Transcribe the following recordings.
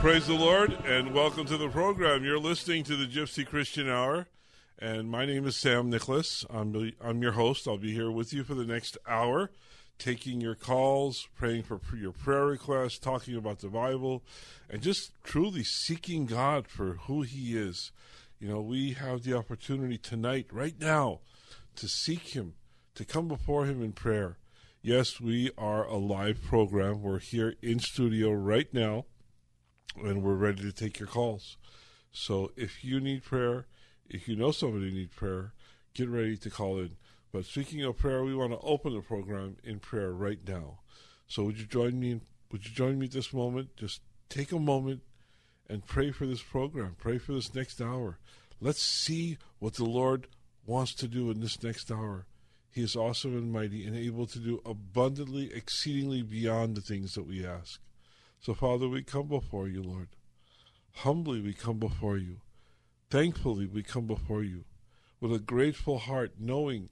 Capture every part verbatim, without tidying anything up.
Praise the Lord, and welcome to the program. You're listening to the Gypsy Christian Hour, and my name is Sam Nicholas. I'm, I'm your host. I'll be here with you for the next hour, taking your calls, praying for your prayer requests, talking about the Bible, and just truly seeking God for who He is. You know, we have the opportunity tonight, right now, to seek Him, to come before Him in prayer. Yes, we are a live program. We're here in studio right now, and we're ready to take your calls. So if you need prayer, if you know somebody needs prayer, get ready to call in. But speaking of prayer, we want to open the program in prayer right now. So would you join me? Would you join me at this moment? Just take a moment and pray for this program. Pray for this next hour. Let's see what the Lord wants to do in this next hour. He is awesome and mighty and able to do abundantly, exceedingly beyond the things that we ask. So, Father, we come before you, Lord. Humbly we come before you. Thankfully we come before you with a grateful heart, knowing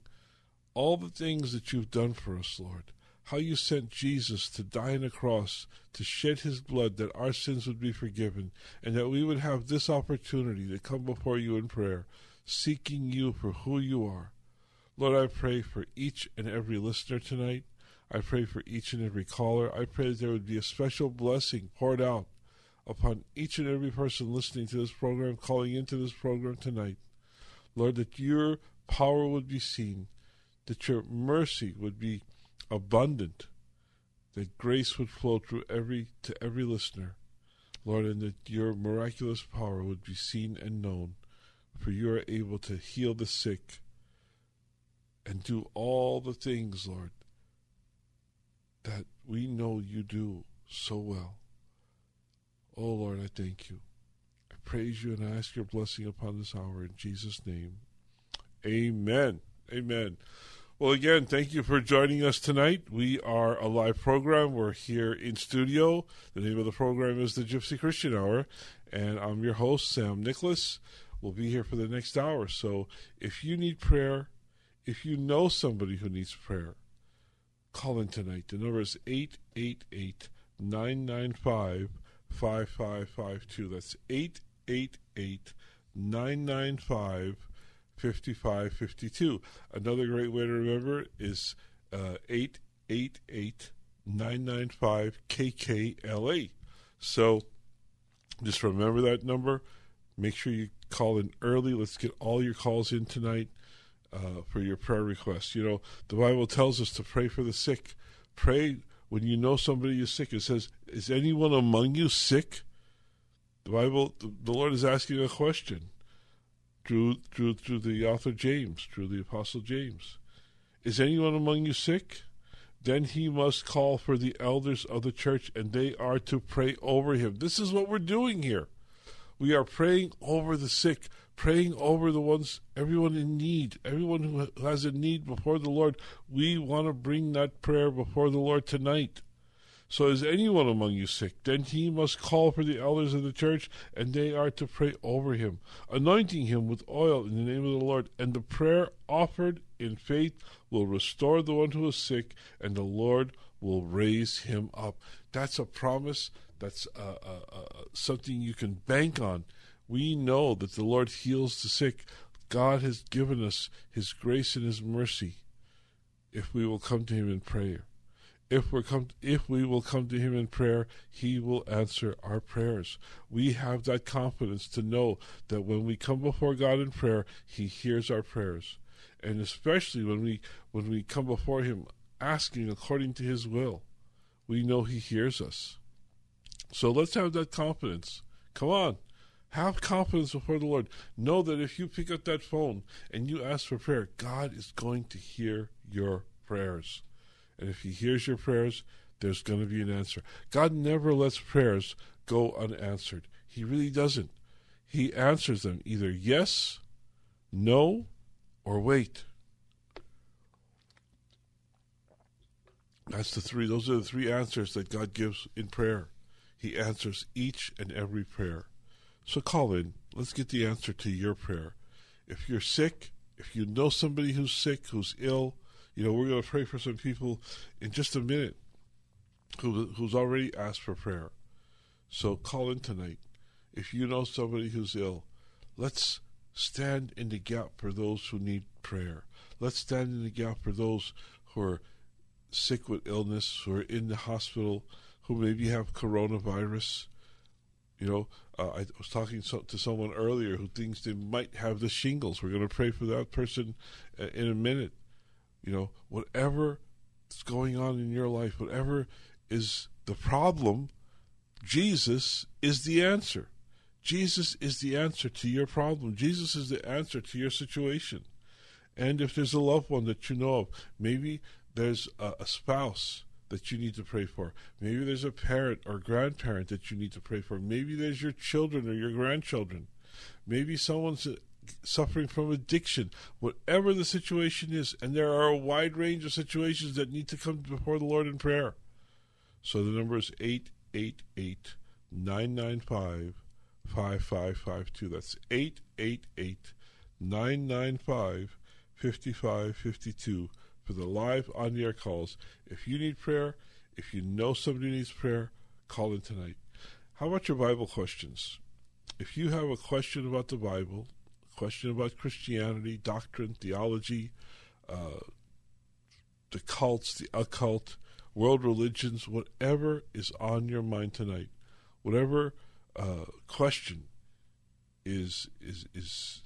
all the things that you've done for us, Lord. How you sent Jesus to die on a cross, to shed his blood, that our sins would be forgiven, and that we would have this opportunity to come before you in prayer, seeking you for who you are. Lord, I pray for each and every listener tonight. I pray for each and every caller. I pray that there would be a special blessing poured out upon each and every person listening to this program, calling into this program tonight. Lord, that your power would be seen, that your mercy would be abundant, that grace would flow through every to every listener, Lord, and that your miraculous power would be seen and known, for you are able to heal the sick and do all the things, Lord, that we know you do so well. Oh, Lord, I thank you. I praise you, and I ask your blessing upon this hour in Jesus' name. Amen. Amen. Well, again, thank you for joining us tonight. We are a live program. We're here in studio. The name of the program is the Gypsy Christian Hour, and I'm your host, Sam Nicholas. We'll be here for the next hour. So if you need prayer, if you know somebody who needs prayer, call in tonight. The number is eight eight eight, nine nine five, five five five two. That's eight eight eight, nine nine five, five five five two. Another great way to remember is uh, eight eight eight, nine nine five, K K L A. So just remember that number. Make sure you call in early. Let's get all your calls in tonight. Uh, for your prayer requests. You know, the Bible tells us to pray for the sick. Pray when you know somebody is sick. It says, is anyone among you sick? The Bible, the Lord is asking a question through, through, through the author James, through the apostle James. Is anyone among you sick? Then he must call for the elders of the church, and they are to pray over him. This is what we're doing here. We are praying over the sick, praying over the ones, everyone in need, everyone who has a need before the Lord. We want to bring that prayer before the Lord tonight. So is anyone among you sick? Then he must call for the elders of the church, and they are to pray over him, anointing him with oil in the name of the Lord. And the prayer offered in faith will restore the one who is sick, and the Lord will raise him up. That's a promise. That's uh, uh, uh, something you can bank on. We know that the Lord heals the sick. God has given us his grace and his mercy if we will come to him in prayer. If, we're come, if we will come to him in prayer, he will answer our prayers. We have that confidence to know that when we come before God in prayer, he hears our prayers. And especially when we when we come before him asking according to his will, we know he hears us. So let's have that confidence. Come on. Have confidence before the Lord. Know that if you pick up that phone and you ask for prayer, God is going to hear your prayers. And if he hears your prayers, there's going to be an answer. God never lets prayers go unanswered. He really doesn't. He answers them either yes, no, or wait. That's the three. Those are the three answers that God gives in prayer. He answers each and every prayer. So call in. Let's get the answer to your prayer. If you're sick, if you know somebody who's sick, who's ill, you know, we're going to pray for some people in just a minute who, who's already asked for prayer. So call in tonight. If you know somebody who's ill, let's stand in the gap for those who need prayer. Let's stand in the gap for those who are sick with illness, who are in the hospital, who maybe have coronavirus. You know, uh, I was talking so, to someone earlier who thinks they might have the shingles. We're going to pray for that person uh, in a minute. You know, whatever is going on in your life, whatever is the problem, Jesus is the answer. Jesus is the answer to your problem. Jesus is the answer to your situation. And if there's a loved one that you know of, maybe there's a, a spouse that you need to pray for. Maybe there's a parent or grandparent that you need to pray for. Maybe there's your children or your grandchildren. Maybe someone's suffering from addiction, whatever the situation is, and there are a wide range of situations that need to come before the Lord in prayer. So the number is eight eight eight, nine nine five, five five five two. That's eight eight eight, nine nine five, five five five two for the live on-air calls. If you need prayer, if you know somebody needs prayer, call in tonight. How about your Bible questions? If you have a question about the Bible, question about Christianity, doctrine, theology, uh, the cults, the occult, world religions, whatever is on your mind tonight, whatever uh, question is, is, is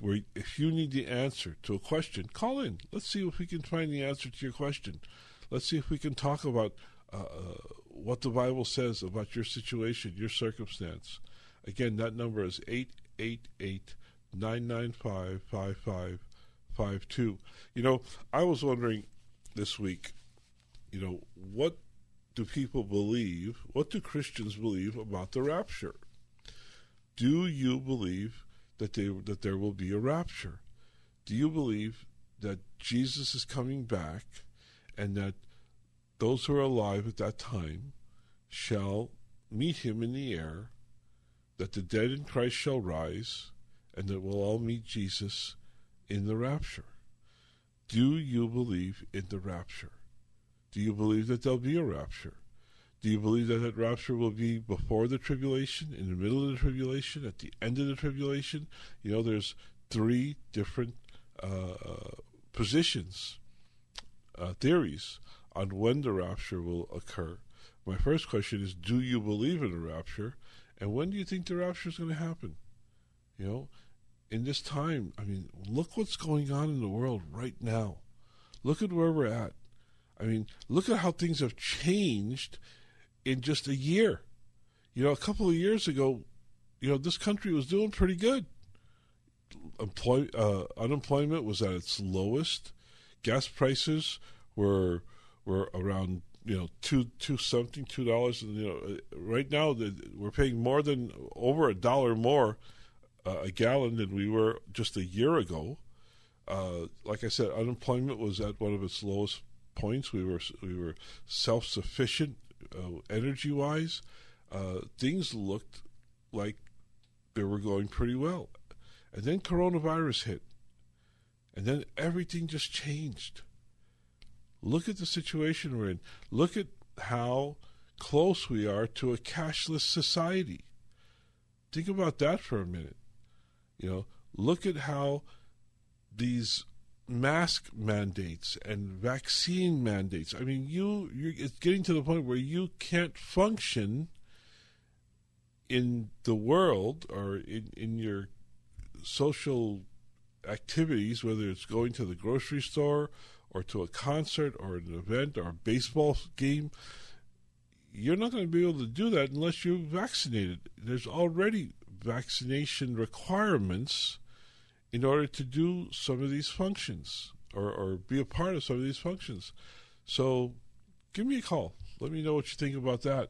where if you need the answer to a question, call in. Let's see if we can find the answer to your question. Let's see if we can talk about uh, what the Bible says about your situation, your circumstance. Again, that number is eight eight eight, nine nine five, five five five two. You know, I was wondering this week, you know, what do people believe, what do Christians believe about the rapture? Do you believe that they, that there will be a rapture? Do you believe that Jesus is coming back and that those who are alive at that time shall meet him in the air, that the dead in Christ shall rise, and that we'll all meet Jesus in the rapture? Do you believe in the rapture? Do you believe that there'll be a rapture? Do you believe that that rapture will be before the tribulation, in the middle of the tribulation, at the end of the tribulation? You know, there's three different uh, positions, uh, theories on when the rapture will occur. My first question is, do you believe in the rapture? And when do you think the rapture is going to happen? You know, in this time, I mean, look what's going on in the world right now. Look at where we're at. I mean, look at how things have changed in just a year. You know, a couple of years ago, you know, this country was doing pretty good. Employ, uh, unemployment was at its lowest. Gas prices were were around, you know, two two something, two dollars. And you know, right now we're paying more than over a dollar more uh, a gallon than we were just a year ago. Uh, like I said, unemployment was at one of its lowest points. We were we were self sufficient uh, energy wise. Uh, things looked like they were going pretty well, and then coronavirus hit, and then everything just changed. Look at the situation we're in. Look at how close we are to a cashless society. Think about that for a minute. You know, look at how these mask mandates and vaccine mandates. I mean, you you're, it's getting to the point where you can't function in the world or in, in your social activities, whether it's going to the grocery store or to a concert or an event or a baseball game. You're not going to be able to do that unless you're vaccinated. There's already vaccination requirements in order to do some of these functions or, or be a part of some of these functions. So give me a call. Let me know what you think about that.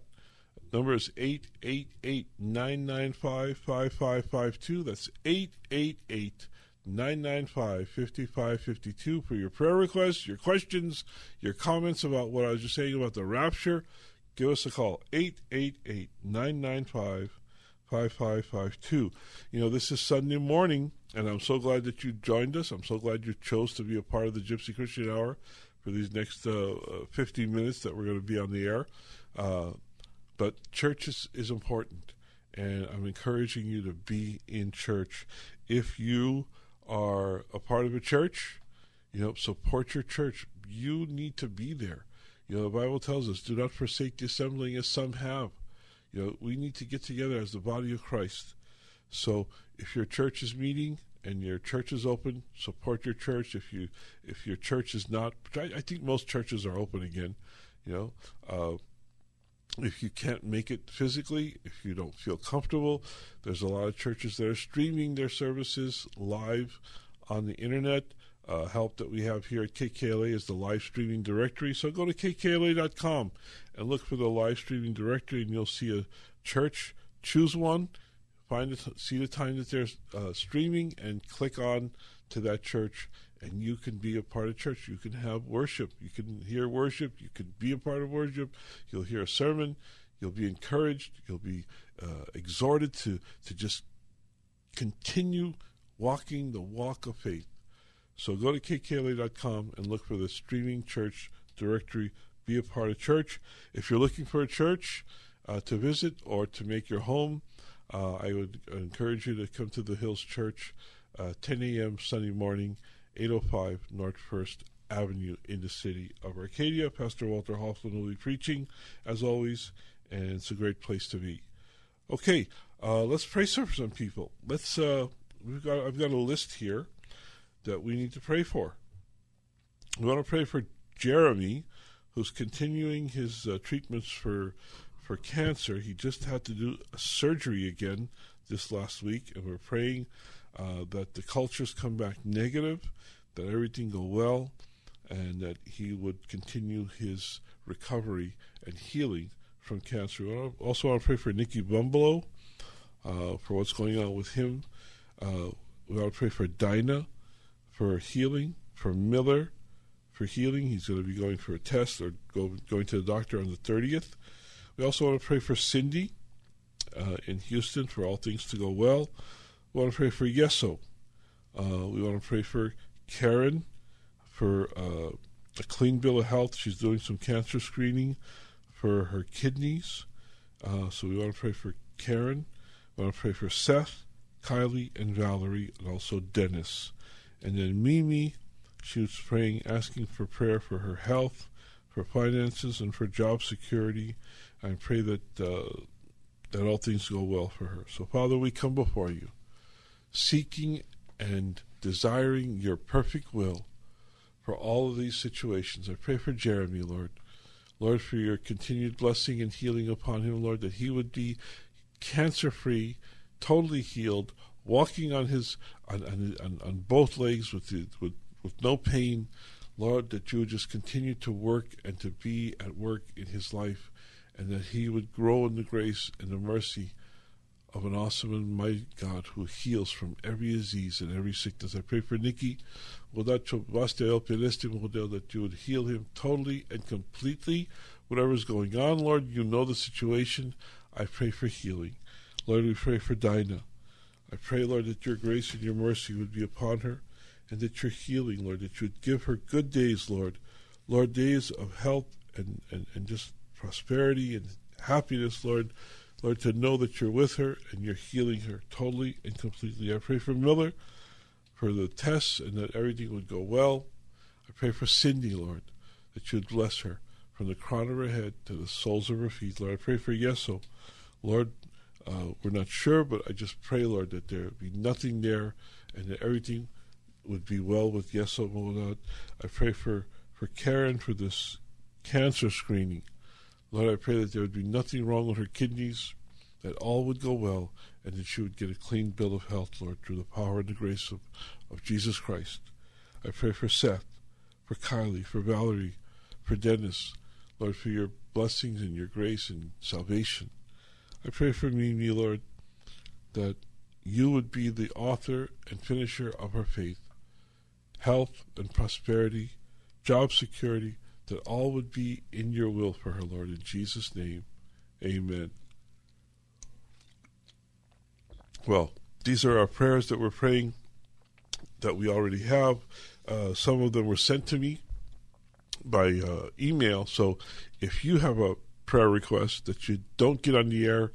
Number is eight eight eight, nine nine five, five five five two. That's eight eight eight, nine nine five, five five five two for your prayer requests, your questions, your comments about what I was just saying about the rapture. Give us a call, eight eight eight, nine nine five, five five five two. You know, this is Sunday morning, and I'm so glad that you joined us. I'm so glad you chose to be a part of the Gypsy Christian Hour for these next uh, fifteen minutes that we're going to be on the air. Uh, but church is, is important, and I'm encouraging you to be in church. If you are a part of a church, you know, support your church. You need to be there. You know, the Bible tells us, do not forsake the assembling as some have. You know, we need to get together as the body of Christ. So if your church is meeting and your church is open, support your church. If you if your church is not, I, I think most churches are open again, you know. Uh, if you can't make it physically, if you don't feel comfortable, there's a lot of churches that are streaming their services live on the internet. Uh, help that we have here at K K L A is the live streaming directory. So go to K K L A dot com and look for the live streaming directory, and you'll see a church. Choose one, find it, see the time that they're uh, streaming, and click on to that church, and you can be a part of church. You can have worship. You can hear worship. You can be a part of worship. You'll hear a sermon. You'll be encouraged. You'll be uh, exhorted to, to just continue walking the walk of faith. So go to K K L A dot com and look for the streaming church directory. Be a part of church. If you're looking for a church uh, to visit or to make your home, uh, I would encourage you to come to the Hills Church, uh, ten a.m. Sunday morning, eight oh five North First Avenue in the city of Arcadia. Pastor Walter Hoffman will be preaching, as always, and it's a great place to be. Okay, uh, let's pray for some people. Let's. Uh, we've got. I've got a list here that we need to pray for. We want to pray for Jeremy, who's continuing his uh, treatments for for cancer. He just had to do a surgery again this last week, and we're praying uh, that the cultures come back negative, that everything go well, and that he would continue his recovery and healing from cancer. We also want to pray for Nikki Bumbleo, uh, for what's going on with him. Uh, we want to pray for Dinah, for healing, for Miller, for healing. He's going to be going for a test or go, going to the doctor on the thirtieth. We also want to pray for Cindy uh, in Houston, for all things to go well. We want to pray for Yeso. Uh, we want to pray for Karen, for uh, a clean bill of health. She's doing some cancer screening for her kidneys. Uh, so we want to pray for Karen. We want to pray for Seth, Kylie, and Valerie, and also Dennis. And then Mimi, she was praying, asking for prayer for her health, for finances, and for job security. I pray that uh, that all things go well for her. So, Father, we come before you, seeking and desiring your perfect will for all of these situations. I pray for Jeremy, Lord. Lord, for your continued blessing and healing upon him, Lord, that he would be cancer-free, totally healed, walking on his on, on, on both legs with, the, with with no pain, Lord, that you would just continue to work and to be at work in his life, and that he would grow in the grace and the mercy of an awesome and mighty God who heals from every disease and every sickness. I pray for Nikki, that you would heal him totally and completely. Whatever's going on, Lord, you know the situation. I pray for healing. Lord, we pray for Dinah. I pray, Lord, that your grace and your mercy would be upon her, and that your healing, Lord, that you would give her good days, Lord. Lord, days of health and, and, and just prosperity and happiness, Lord, Lord, to know that you're with her and you're healing her totally and completely. I pray for Miller, for the tests, and that everything would go well. I pray for Cindy, Lord, that you'd bless her from the crown of her head to the soles of her feet. Lord, I pray for Yeso. Lord, uh, we're not sure, but I just pray, Lord, that there be nothing there and that everything would be well with Yeso. Lord, I pray for, for Karen for this cancer screening. Lord, I pray that there would be nothing wrong with her kidneys, that all would go well, and that she would get a clean bill of health, Lord, through the power and the grace of, of Jesus Christ. I pray for Seth, for Kylie, for Valerie, for Dennis, Lord, for your blessings and your grace and salvation. I pray for Mimi, Lord, that you would be the author and finisher of her faith, health and prosperity, job security, that all would be in your will for her, Lord. In Jesus' name, amen. Well, these are our prayers that we're praying that we already have. Uh, some of them were sent to me by uh, email. So if you have a prayer request that you don't get on the air,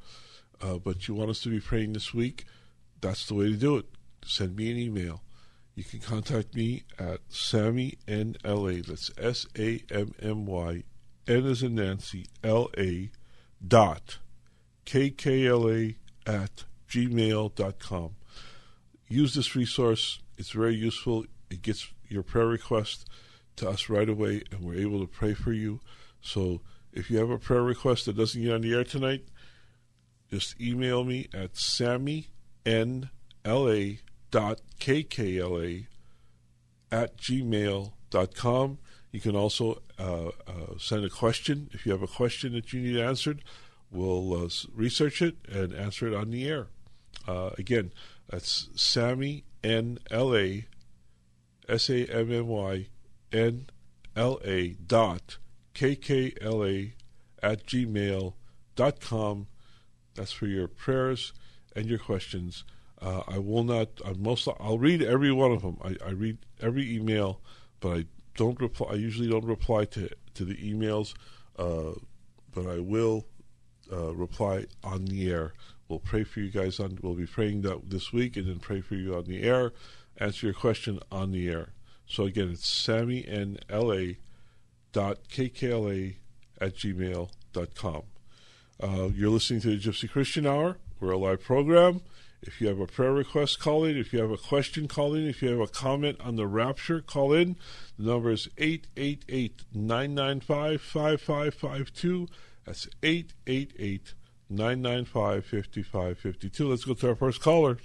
uh, but you want us to be praying this week, that's the way to do it. Send me an email. You can contact me at Sammy N L A, that's S A M M Y, N as in Nancy, L A, dot, K K L A at gmail dot com. Use this resource. It's very useful. It gets your prayer request to us right away, and we're able to pray for you. So if you have a prayer request that doesn't get on the air tonight, just email me at Sammy N L A dot kkla at gmail dot com. You can also uh, uh, send a question. If you have a question that you need answered, we'll uh, research it and answer it on the air. Uh, again, that's Sammy N L A, S A M M Y, N L A dot kkla at gmail dot com. That's for your prayers and your questions. Uh, I will not, I'm most, I'll read every one of them. I, I read every email, but I don't reply, I usually don't reply to, to the emails, uh, but I will uh, reply on the air. We'll pray for you guys on, we'll be praying that this week and then pray for you on the air, answer your question on the air. So again, it's Sammy N L A dot K K L A at gmail dot com. Uh, you're listening to the Gypsy Christian Hour. We're a live program. If you have a prayer request, call in. If you have a question, call in. If you have a comment on the rapture, call in. The number is eight eight eight, nine nine five, five five five two. That's eight eight eight, nine nine five, five five five two. Let's go to our first caller,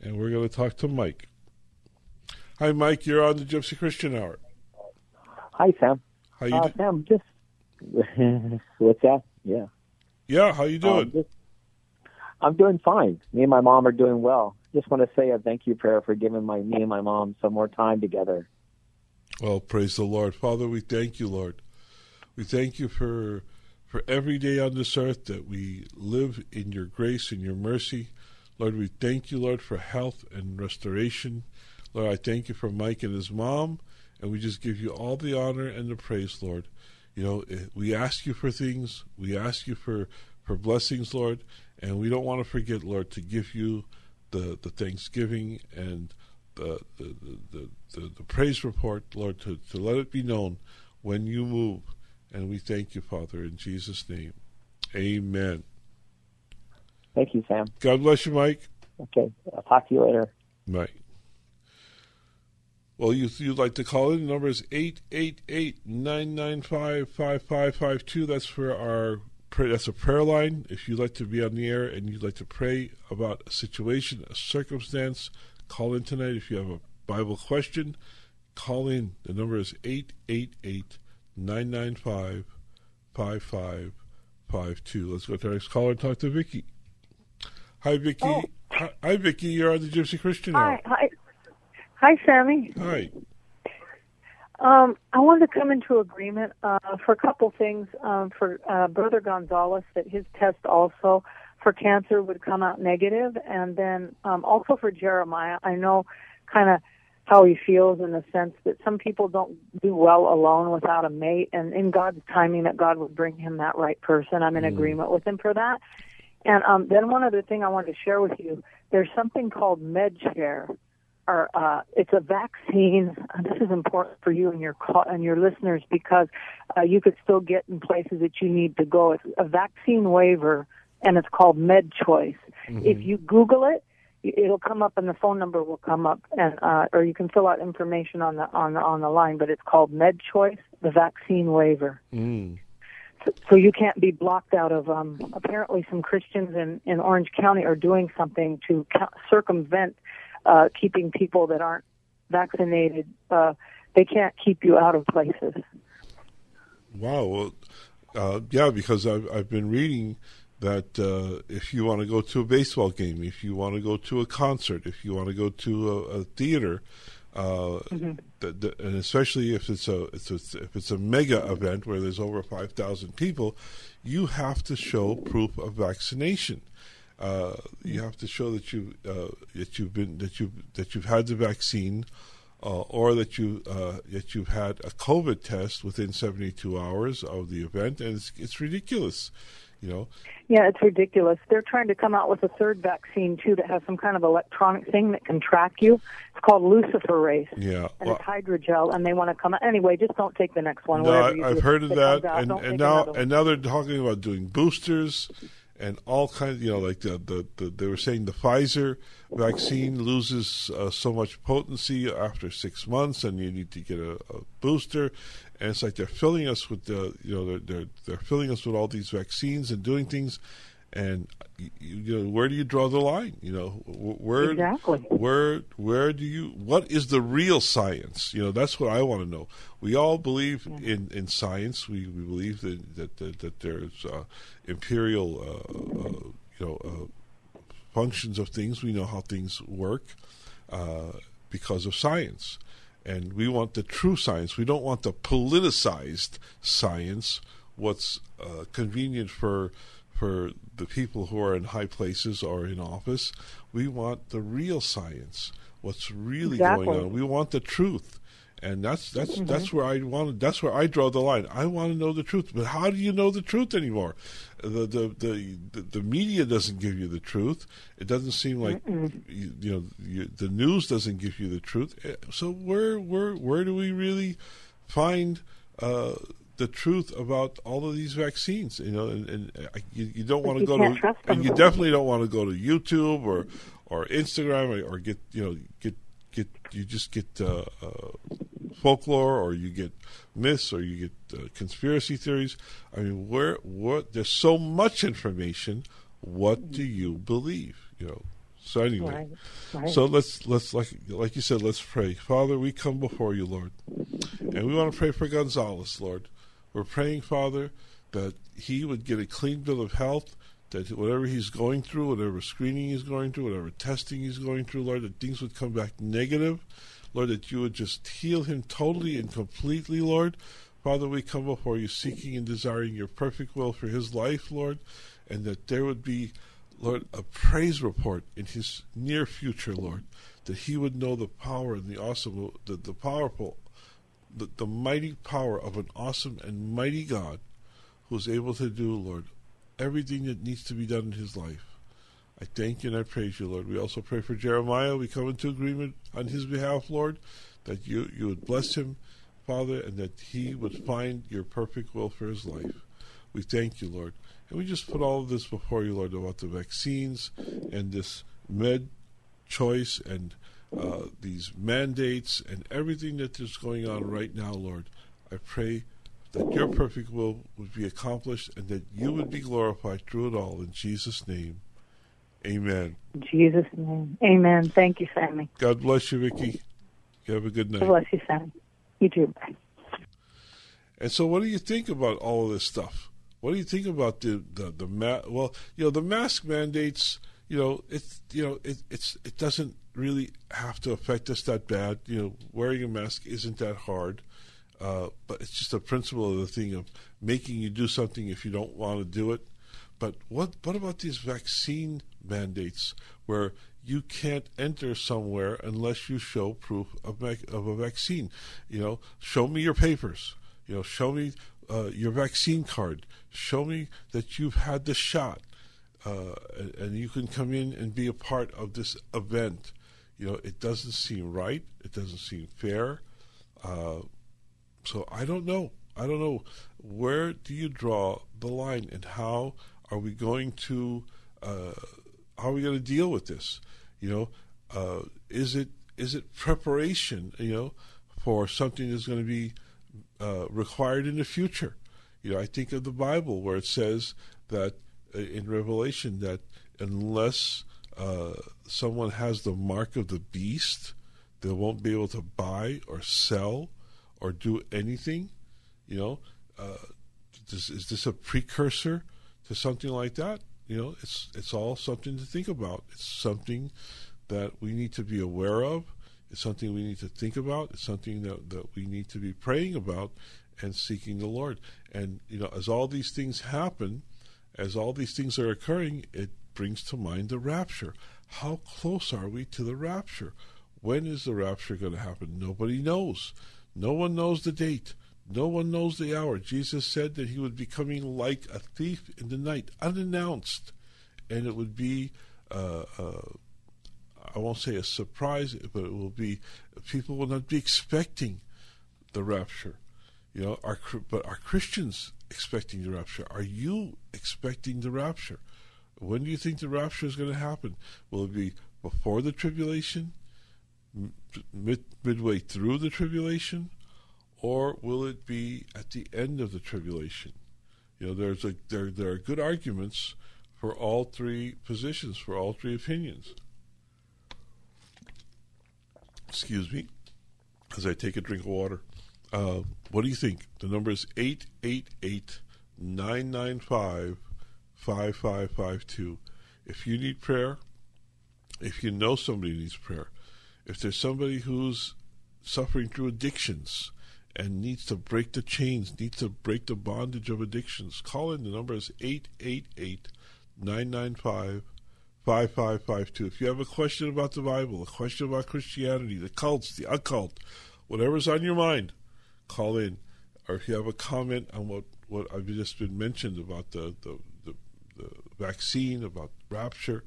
and we're going to talk to Mike. Hi, Mike. You're on the Gypsy Christian Hour. Hi, Sam. How you uh, doing? Sam, just... What's that? Yeah. Yeah, how you doing? Um, just... I'm doing fine. Me and my mom are doing well. Just want to say a thank you prayer for giving my me and my mom some more time together. Well, praise the Lord. Father, we thank you, Lord. We thank you for for every day on this earth that we live in your grace and your mercy. Lord, we thank you, Lord, for health and restoration. Lord, I thank you for Mike and his mom, and we just give you all the honor and the praise, Lord. You know, we ask you for things. We ask you for, for blessings, Lord. And we don't want to forget, Lord, to give you the, the thanksgiving and the the, the, the the praise report, Lord, to, to let it be known when you move. And we thank you, Father, in Jesus' name. Amen. Thank you, Sam. God bless you, Mike. Okay. I'll talk to you later. Mike. Well, you, you'd like to call in. The number is eight eight eight, nine nine five, five five five two. That's for our... Pray, that's a prayer line. If you'd like to be on the air and you'd like to pray about a situation, a circumstance, call in tonight. If you have a Bible question, call in. The number is eight eight eight, nine nine five, five five five two. Let's go to our next caller and talk to Vicky. Hi, Vicky. Oh. Hi, hi, Vicky. You're on the Gypsy Christian Hour. Hi, hi. Hi, Sammy. Hi. Um, I wanted to come into agreement uh, for a couple things. Um, for uh, Brother Gonzalez, that his test also for cancer would come out negative, and then um, also for Jeremiah. I know kind of how he feels in the sense that some people don't do well alone without a mate, and in God's timing that God would bring him that right person. I'm in mm. agreement with him for that. And um, then one other thing I wanted to share with you, there's something called MedShare. Or, uh, it's a vaccine. This is important for you and your call, and your listeners, because uh, you could still get in places that you need to go. It's a vaccine waiver, and it's called MedChoice. Mm-hmm. If you Google it, it'll come up, and the phone number will come up, and uh, or you can fill out information on the on the, on the line. But it's called MedChoice, the vaccine waiver. Mm. So, so you can't be blocked out of. Um, apparently, some Christians in, in Orange County are doing something to ca- circumvent. Uh, keeping people that aren't vaccinated, uh, they can't keep you out of places. Wow. Well, uh, yeah, because I've, I've been reading that uh, if you want to go to a baseball game, if you want to go to a concert, if you want to go to a, a theater, uh, mm-hmm. th- th- and especially if it's a, it's a if it's a mega event where there's over five thousand people, you have to show proof of vaccination. Uh, you have to show that you uh, that you've been that you that you've had the vaccine, uh, or that you uh, that you've had a COVID test within seventy-two hours of the event, and it's, it's ridiculous, you know. Yeah, it's ridiculous. They're trying to come out with a third vaccine too that has some kind of electronic thing that can track you. It's called Luciferase. Yeah, and well, it's hydrogel, and they want to come out anyway. Just don't take the next one. No, I, I've heard of that, out, and, and now and now they're talking about doing boosters. And all kinds, you know, like the, the, the they were saying the Pfizer vaccine loses uh, so much potency after six months, and you need to get a, a booster. And it's like they're filling us with the, you know, they're they're, they're filling us with all these vaccines and doing things. And you, you know, where do you draw the line? You know, where exactly where where do you? What is the real science? You know, that's what I want to know. We all believe yeah. in, in science. We, we believe that that that, that there's uh, imperial, uh, uh, you know, uh, functions of things. We know how things work uh, because of science, and we want the true science. We don't want the politicized science. What's uh, convenient for for the people who are in high places or in office. We want the real science, what's really exactly. going on. We want the truth. And that's that's mm-hmm. that's where I want that's where I draw the line. I want to know the truth. But how do you know the truth anymore? The the the, the, the media doesn't give you the truth. It doesn't seem like you, you know you, the news doesn't give you the truth. So where where where do we really find uh the truth about all of these vaccines, you know, and, and you, you don't want to go to, and you definitely don't want to go to YouTube or, or Instagram or, or get, you know, get, get, you just get uh, uh, folklore, or you get myths, or you get uh, conspiracy theories. I mean, where, what, there's so much information. What do you believe, you know? So anyway, right. Right. so let's let's like like you said, let's pray. Father, we come before you, Lord, and we want to pray for Gonzalez, Lord. We're praying, Father, that he would get a clean bill of health, that whatever he's going through, whatever screening he's going through, whatever testing he's going through, Lord, that things would come back negative. Lord, that you would just heal him totally and completely, Lord. Father, we come before you seeking and desiring your perfect will for his life, Lord, and that there would be, Lord, a praise report in his near future, Lord, that he would know the power and the awesome, the, the powerful, The, the mighty power of an awesome and mighty God who is able to do, Lord, everything that needs to be done in his life. I thank you and I praise you, Lord. We also pray for Jeremiah. We come into agreement on his behalf, Lord, that you, you would bless him, Father, and that he would find your perfect will for his life. We thank you, Lord. And we just put all of this before you, Lord, about the vaccines and this med choice and Uh, these mandates and everything that is going on right now, Lord. I pray that your perfect will would be accomplished and that you would be glorified through it all. In Jesus' name, amen. In Jesus' name, amen. Thank you, Sammy. God bless you, Vicky. You have a good night. God bless you, Sammy. You too. Bye. And so what do you think about all of this stuff? What do you think about the, the, the ma- well, you know, the mask mandates, you know, it's, you know, it, it's, it doesn't really have to affect us that bad. You know, wearing a mask isn't that hard, uh, but it's just a principle of the thing of making you do something if you don't want to do it. But what what about these vaccine mandates where you can't enter somewhere unless you show proof of mac- of a vaccine? You know, show me your papers. You know, show me uh, your vaccine card. Show me that you've had the shot. uh, and, and you can come in and be a part of this event. You know, it doesn't seem right. It doesn't seem fair. Uh, so I don't know. I don't know. Where do you draw the line, and how are we going to uh, how are we going to deal with this? You know, uh, is it is it preparation? You know, for something that's going to be uh, required in the future. You know, I think of the Bible where it says that uh, in Revelation that unless uh, someone has the mark of the beast, they won't be able to buy or sell or do anything. You know, uh, this, is this a precursor to something like that? You know, it's it's all something to think about. It's something that we need to be aware of. It's something we need to think about. It's something that, that we need to be praying about and seeking the Lord. And, you know, as all these things happen, as all these things are occurring, it brings to mind the rapture. How close are we to the rapture? When is the rapture going to happen? Nobody knows. No one knows the date. No one knows the hour. Jesus said that he would be coming like a thief in the night, unannounced. And it would be, uh, uh, I won't say a surprise, but it will be, people will not be expecting the rapture. You know, are, but are Christians expecting the rapture? Are you expecting the rapture? When do you think the rapture is going to happen? Will it be before the tribulation, mid, midway through the tribulation? Or will it be at the end of the tribulation? You know, there's a there there are good arguments for all three positions, for all three opinions. Excuse me, as I take a drink of water. Uh, what do you think? The number is eight eight eight, nine nine five, five five five two. If you need prayer, if you know somebody needs prayer, if there's somebody who's suffering through addictions and needs to break the chains, needs to break the bondage of addictions, call in. The number is eight eight eight, nine nine five, five five five two. If you have a question about the Bible, a question about Christianity, the cults, the occult, whatever's on your mind, call in. Or if you have a comment on what, what I've just been mentioned about the, the, the, the vaccine, about rapture,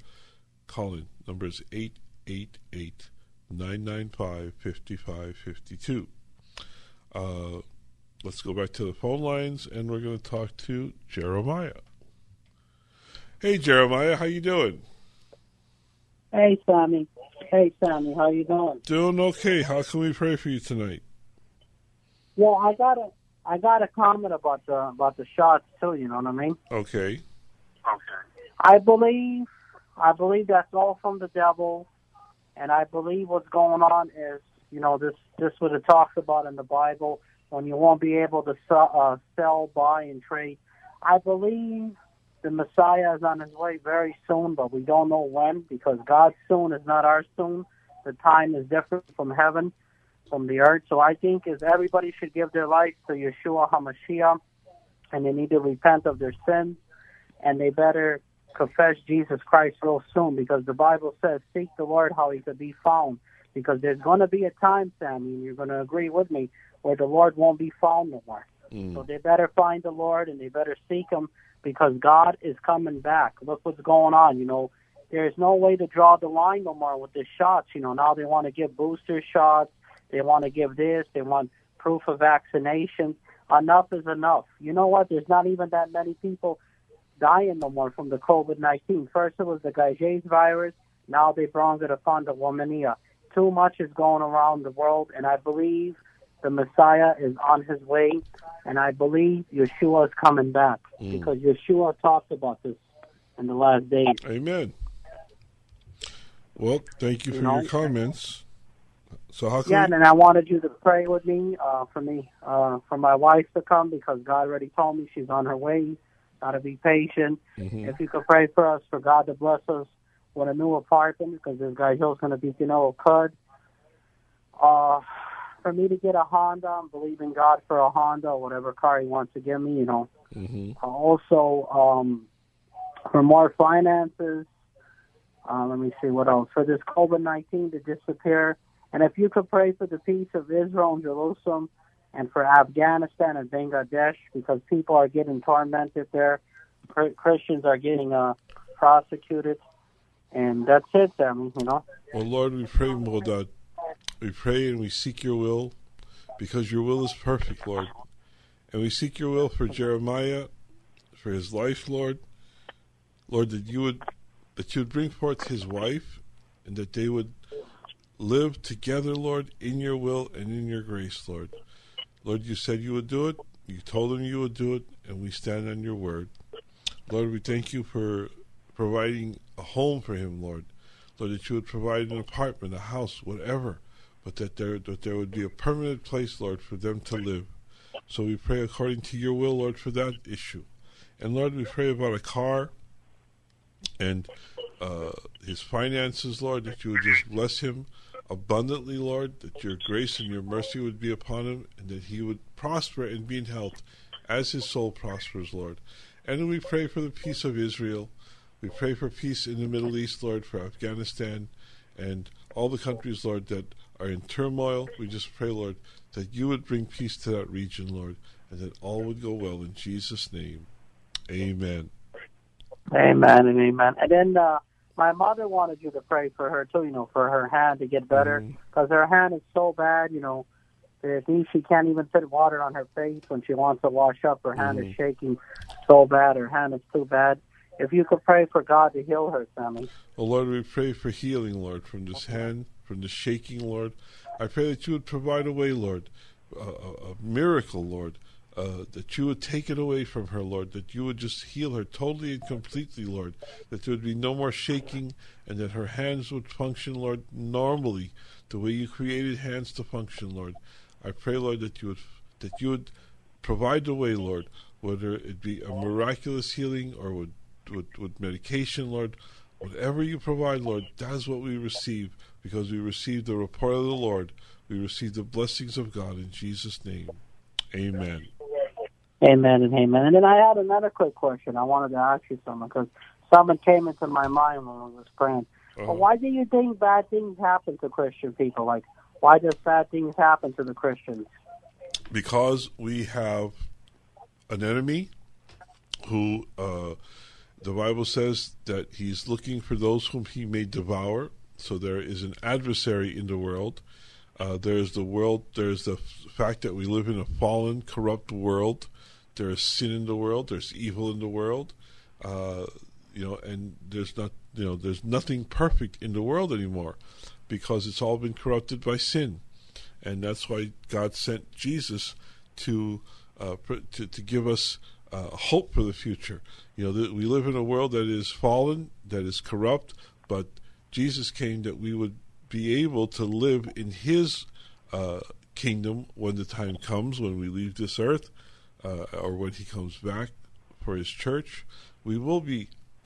call in. Number is eight eight eight, nine nine five, five five five two. Uh, let's go back to the phone lines, and we're going to talk to Jeremiah. Hey, Jeremiah, how you doing? Hey, Sammy. Hey, Sammy, how you doing? Doing okay. How can we pray for you tonight? Yeah, I got a, I got a comment about the about the shots too. You know what I mean? Okay. Okay. I believe, I believe that's all from the devil, and I believe what's going on is, you know, this, this what it talks about in the Bible, when you won't be able to sell, uh, sell, buy, and trade. I believe the Messiah is on his way very soon, but we don't know when, because God's soon is not our soon. The time is different from heaven, from the earth. So I think is everybody should give their life to Yeshua HaMashiach, and they need to repent of their sins, and they better confess Jesus Christ real soon, because the Bible says, seek the Lord how he could be found. Because there's going to be a time, Sammy, and you're going to agree with me, where the Lord won't be found no more. Mm. So they better find the Lord, and they better seek him, because God is coming back. Look what's going on, you know. There's no way to draw the line no more with the shots, you know. Now they want to give booster shots. They want to give this. They want proof of vaccination. Enough is enough. You know what? There's not even that many people dying no more from the COVID nineteen. First it was the Gauger's virus. Now they brought it upon the Womania. Too much is going around the world, and I believe the Messiah is on his way, and I believe Yeshua is coming back, mm. because Yeshua talked about this in the last days. Amen. Well, thank you for you know? your comments. So, how can yeah, we... and I wanted you to pray with me uh, for me uh, for my wife to come, because God already told me she's on her way. Got to be patient. Mm-hmm. If you could pray for us, for God to bless us with a new apartment, because this guy Hill's going to be, you know, a cud. Uh, for me to get a Honda, I'm believing God for a Honda or whatever car he wants to give me, you know. Mm-hmm. Uh, also, um, for more finances, uh, let me see what else. For this COVID nineteen to disappear. And if you could pray for the peace of Israel and Jerusalem, and for Afghanistan and Bangladesh, because people are getting tormented there. Christians are getting... Uh, prosecuted, and that's it, um, you know. Well, Lord, we pray, Modad. We pray and we seek your will, because your will is perfect, Lord. And we seek your will for Jeremiah, for his life, Lord. Lord, that you would that you would bring forth his wife, and that they would live together, Lord, in your will and in your grace, Lord. Lord, you said you would do it. You told them you would do it, and we stand on your word. Lord, we thank you for providing a home for him, Lord. Lord, that you would provide an apartment, a house, whatever, but that there that there would be a permanent place, Lord, for them to live. So we pray according to your will, Lord, for that issue. And, Lord, we pray about a car and uh, his finances, Lord, that you would just bless him abundantly, Lord, that your grace and your mercy would be upon him, and that he would prosper and be in health as his soul prospers, Lord. And we pray for the peace of Israel. We pray for peace in the Middle East, Lord, for Afghanistan and all the countries, Lord, that are in turmoil. We just pray, Lord, that you would bring peace to that region, Lord, and that all would go well in Jesus' name. Amen. Amen and amen. And then uh, my mother wanted you to pray for her, too, you know, for her hand to get better, because mm-hmm. her hand is so bad, you know, that she can't even put water on her face when she wants to wash up. Her mm-hmm. hand is shaking so bad. Her hand is too bad. If you could pray for God to heal her, Sammy. Well, Lord, we pray for healing, Lord, from this hand, from the shaking, Lord. I pray that you would provide a way, Lord, a, a miracle, Lord, uh, that you would take it away from her, Lord, that you would just heal her totally and completely, Lord, that there would be no more shaking, and that her hands would function, Lord, normally, the way you created hands to function, Lord. I pray, Lord, that you would that you would provide the way, Lord, whether it be a miraculous healing or would With, with medication, Lord, whatever you provide, Lord, that's what we receive, because we receive the report of the Lord. We receive the blessings of God in Jesus' name. Amen. Amen and amen. And then I had another quick question I wanted to ask you, someone, because something came into my mind when I was praying. Uh-huh. Well, why do you think bad things happen to Christian people? Like, why does bad things happen to the Christians? Because we have an enemy who... Uh, The Bible says that he's looking for those whom he may devour. So there is an adversary in the world. Uh, there's the world. There's the f- fact that we live in a fallen, corrupt world. There is sin in the world. There's evil in the world. Uh, you know, and there's not. You know, there's nothing perfect in the world anymore, because it's all been corrupted by sin, and that's why God sent Jesus to uh, pr- to, to give us. Uh, hope for the future. You know, th- we live in a world that is fallen, that is corrupt, but Jesus came that we would be able to live in his uh, kingdom when the time comes, when we leave this earth, uh, or when he comes back for his church. We will be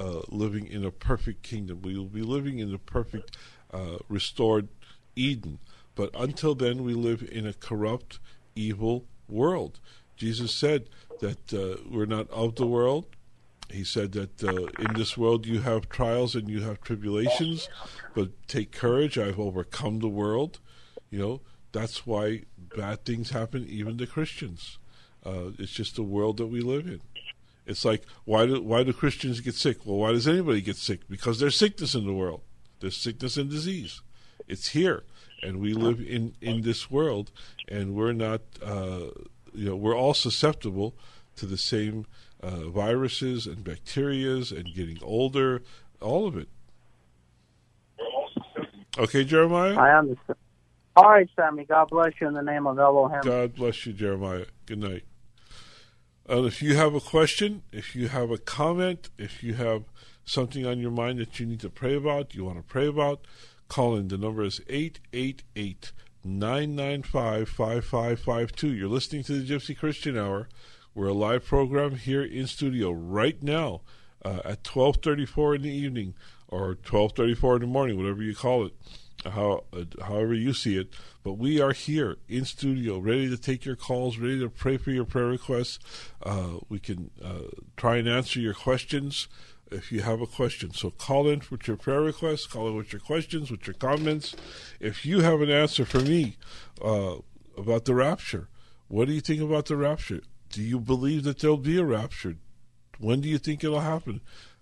uh, living in a perfect kingdom. We will be living in a perfect, uh, restored Eden. But until then, we live in a corrupt, evil world. Jesus said that uh, we're not of the world. He said that uh, in this world you have trials and you have tribulations, but take courage, I've overcome the world. You know, that's why bad things happen even to Christians. Uh, it's just the world that we live in. It's like, why do, why do Christians get sick? Well, why does anybody get sick? Because there's sickness in the world. There's sickness and disease. It's here. And we live in, in this world, and we're not... Uh, You know, we're all susceptible to the same uh, viruses and bacterias and getting older, all of it. Okay, Jeremiah? I understand. All right, Sammy. God bless you in the name of Elohim. God bless you, Jeremiah. Good night. And if you have a question, if you have a comment, if you have something on your mind that you need to pray about, you want to pray about, call in. The number is eight eight eight nine nine five, five five five two. You're listening to the Gypsy Christian Hour. We're a live program here in studio right now uh, at twelve thirty-four in the evening, or twelve thirty-four in the morning, whatever you call it, how, uh, however you see it. But we are here in studio, ready to take your calls, ready to pray for your prayer requests. Uh, we can uh, try and answer your questions if you have a question. So call in with your prayer requests, call in with your questions, with your comments. If you have an answer for me uh, about the rapture, what do you think about the rapture? Do you believe that there'll be a rapture? When do you think it'll happen?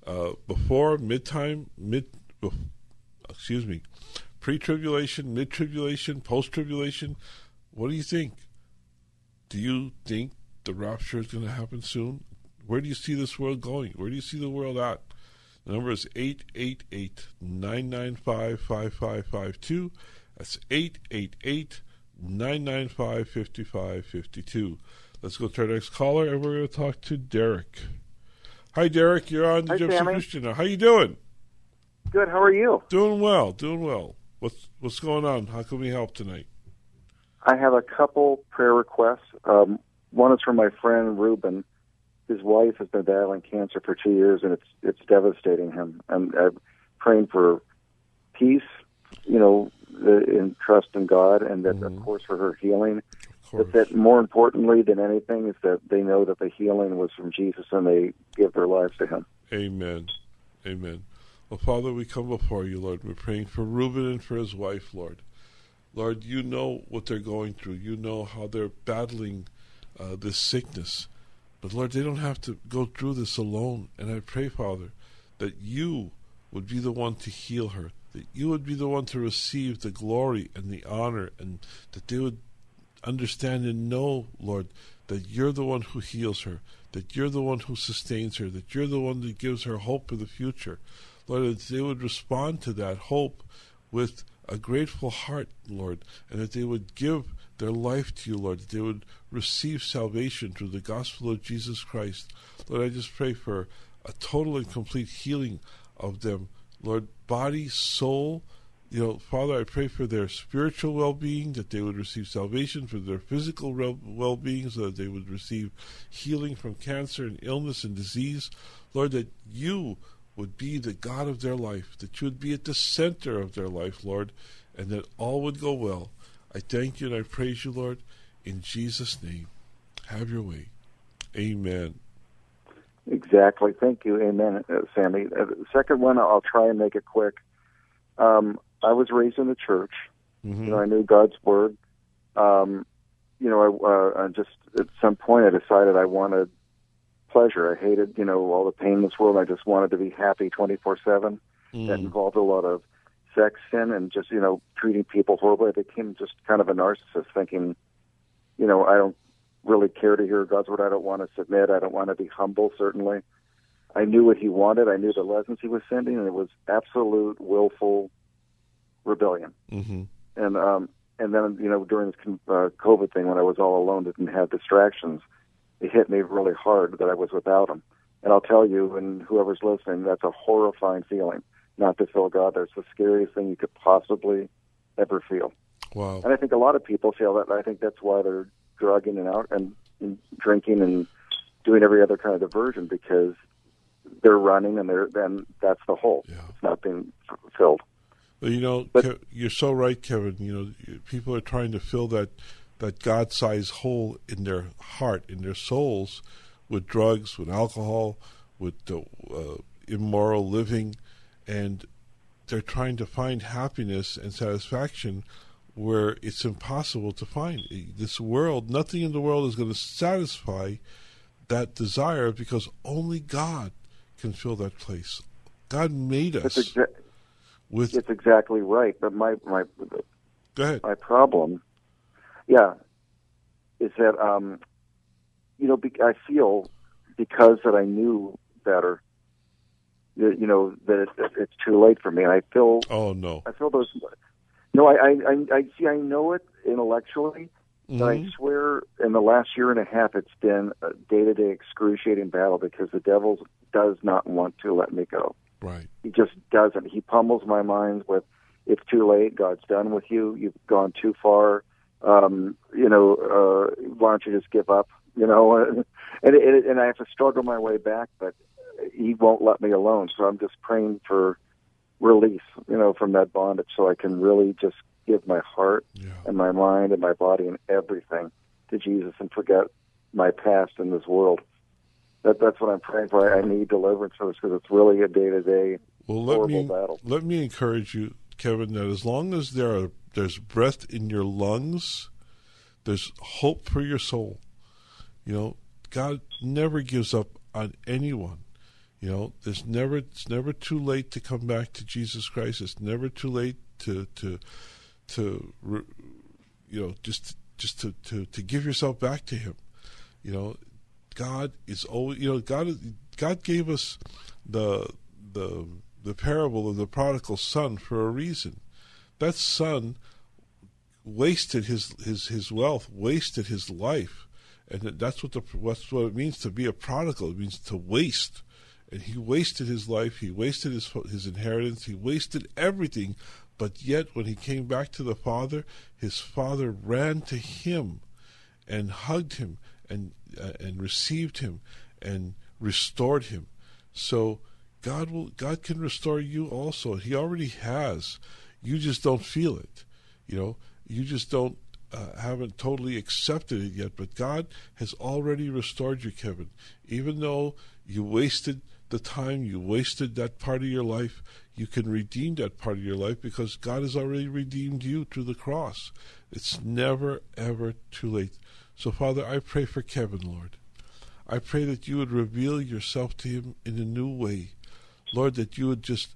uh, before midtime, mid, excuse me, pre-tribulation, mid-tribulation, post-tribulation. What do you think? Do you think the rapture is going to happen soon? Where do you see this world going? Where do you see the world at? The number is eight eight eight, nine nine five, five five five two. That's eight eight eight, nine nine five, five five five two. Let's go to our next caller, and we're going to talk to Derek. Hi, Derek. You're on the Hi, Gypsy Sammy. Christian Hour. How you doing? Good. How are you? Doing well. Doing well. What's What's going on? How can we help tonight? I have a couple prayer requests. Um, one is from my friend Ruben. His wife has been battling cancer for two years, and it's it's devastating him. I'm, I'm praying for peace, you know, the, and trust in God, and that, mm-hmm. of course, for her healing. But that more importantly than anything is that they know that the healing was from Jesus and they give their lives to him. Amen. Amen. Well, Father, we come before you, Lord. We're praying for Reuben and for his wife, Lord. Lord, you know what they're going through. You know how they're battling uh, this sickness. But, Lord, they don't have to go through this alone. And I pray, Father, that you would be the one to heal her, that you would be the one to receive the glory and the honor, and that they would understand and know, Lord, that you're the one who heals her, that you're the one who sustains her, that you're the one that gives her hope for the future. Lord, that they would respond to that hope with a grateful heart, Lord, and that they would give their life to you, Lord, that they would receive salvation through the gospel of Jesus Christ. Lord, I just pray for a total and complete healing of them, Lord, body, soul. You know, Father, I pray for their spiritual well-being, that they would receive salvation, for their physical well-being, so that they would receive healing from cancer and illness and disease. Lord, that you would be the God of their life, that you would be at the center of their life, Lord, and that all would go well. I thank you and I praise you, Lord. In Jesus' name, have your way. Amen. Exactly. Thank you. Amen, Sammy. The second one, I'll try and make it quick. Um, I was raised in the church. Mm-hmm. You know, I knew God's word. Um, you know, I, uh, I just at some point I decided I wanted pleasure. I hated, you know, all the pain in this world. I just wanted to be happy twenty-four seven. Mm. That involved a lot of sex, sin, and just, you know, treating people horribly. I became just kind of a narcissist, thinking, you know, I don't really care to hear God's word. I don't want to submit. I don't want to be humble, certainly. I knew what he wanted. I knew the lessons he was sending, and it was absolute willful rebellion. Mm-hmm. And um, and then, you know, during this uh, COVID thing, when I was all alone, didn't have distractions, it hit me really hard that I was without him. And I'll tell you, and whoever's listening, that's a horrifying feeling, not to feel God. That's the scariest thing you could possibly ever feel. Wow. And I think a lot of people feel that. I think that's why they're drugging and out and, and drinking and doing every other kind of diversion, because they're running, and they're then that's the hole. Yeah. It's not being filled. Well, you know, but, Kev, you're so right, Kevin. You know, people are trying to fill that that God-sized hole in their heart, in their souls, with drugs, with alcohol, with uh, uh, immoral living, and they're trying to find happiness and satisfaction where it's impossible to find. This world, nothing in the world is going to satisfy that desire, because only God can fill that place. God made us. That's exa- with it's exactly right. But my my Go ahead. my problem, yeah, is that um, you know, I feel because that I knew better, you know, that it's too late for me. And I feel oh no, I feel those. No, I I I see. I know it intellectually. Mm-hmm. I swear, in the last year and a half, it's been a day-to-day excruciating battle, because the devil does not want to let me go. Right. He just doesn't. He pummels my mind with, it's too late, God's done with you, you've gone too far, um, you know, uh, why don't you just give up, you know? And, and, and I have to struggle my way back, but he won't let me alone, so I'm just praying for release, you know, from that bondage, so I can really just give my heart yeah. and my mind and my body and everything to Jesus and forget my past in this world. That That's what I'm praying for. I need deliverance for this, because it's really a day-to-day well, let horrible me, battle. Let me encourage you, Kevin, that as long as there are, there's breath in your lungs, there's hope for your soul. You know, God never gives up on anyone. You know, it's never it's never too late to come back to Jesus Christ. It's never too late to to to you know just just to, to, to give yourself back to Him. You know, God is always you know God God gave us the the the parable of the prodigal son for a reason. That son wasted his his, his wealth, wasted his life, and that's what the that's what it means to be a prodigal. It means to waste. And he wasted his life, he wasted his his inheritance, he wasted everything. But yet, when he came back to the Father, his Father ran to him and hugged him and uh, and received him and restored him. So God will God can restore you also. He already has. You just don't feel it. You know, you just don't uh, haven't totally accepted it yet. But God has already restored you, Kevin. Even though you wasted the time, you wasted that part of your life, you can redeem that part of your life because God has already redeemed you through the cross. It's never, ever too late. So, Father, I pray for Kevin, Lord. I pray that you would reveal yourself to him in a new way. Lord, that you would just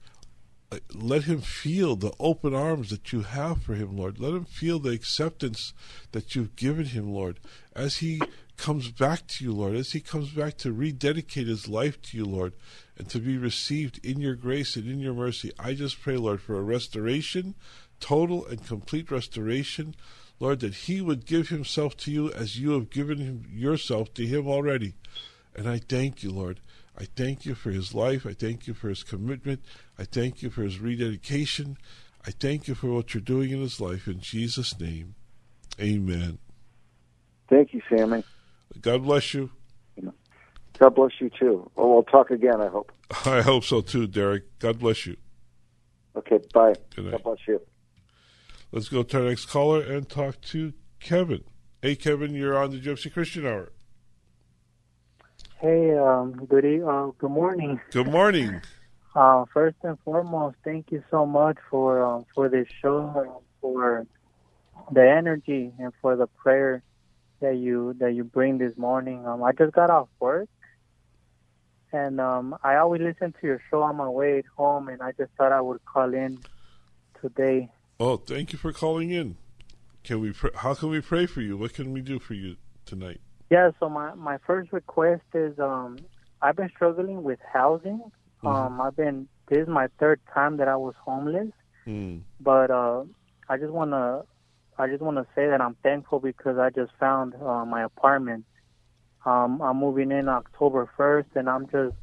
let him feel the open arms that you have for him, Lord. Let him feel the acceptance that you've given him, Lord. As he comes back to you, Lord, as he comes back to rededicate his life to you, Lord, and to be received in your grace and in your mercy, I just pray, Lord, for a restoration, total and complete restoration, Lord, that he would give himself to you as you have given him yourself to him already. And I thank you, Lord. I thank you for his life. I thank you for his commitment. I thank you for his rededication. I thank you for what you're doing in his life. In Jesus' name, amen. Thank you, Sammy. God bless you. God bless you, too. Well, we'll talk again, I hope. I hope so, too, Derek. God bless you. Okay, bye. Good night. God bless you. Let's go to our next caller and talk to Kevin. Hey, Kevin, you're on the Gypsy Christian Hour. Hey, um, good, e- uh, good morning. Good morning. uh, first and foremost, thank you so much for, um, for this show, for the energy, and for the prayer that you that you bring this morning. Um, I just got off work, and um, I always listen to your show on my way home, and I just thought I would call in today. Oh, thank you for calling in. Can we? Pr- how can we pray for you? What can we do for you tonight? Yeah. So my, my first request is um, I've been struggling with housing. Mm-hmm. Um, I've been this is my third time that I was homeless, mm. but uh, I just want to. I just want to say that I'm thankful because I just found uh, my apartment. Um, I'm moving in October first, and I'm just,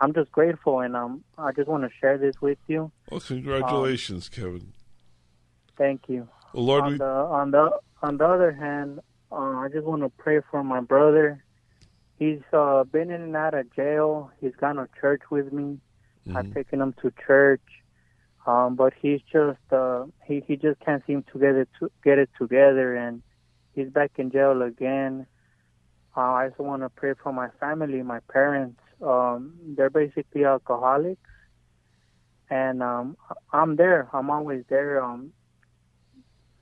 I'm just grateful, and um, I just want to share this with you. Well, congratulations, um, Kevin. Thank you. Well, Lord, on, we... the, on the on the other hand, uh, I just want to pray for my brother. He's uh, been in and out of jail. He's gone to church with me. Mm-hmm. I've taken him to church. Um, but he's just uh, he he just can't seem to get it to get it together, and he's back in jail again. Uh, I just want to pray for my family, my parents. Um, they're basically alcoholics, and um, I'm there. I'm always there, um,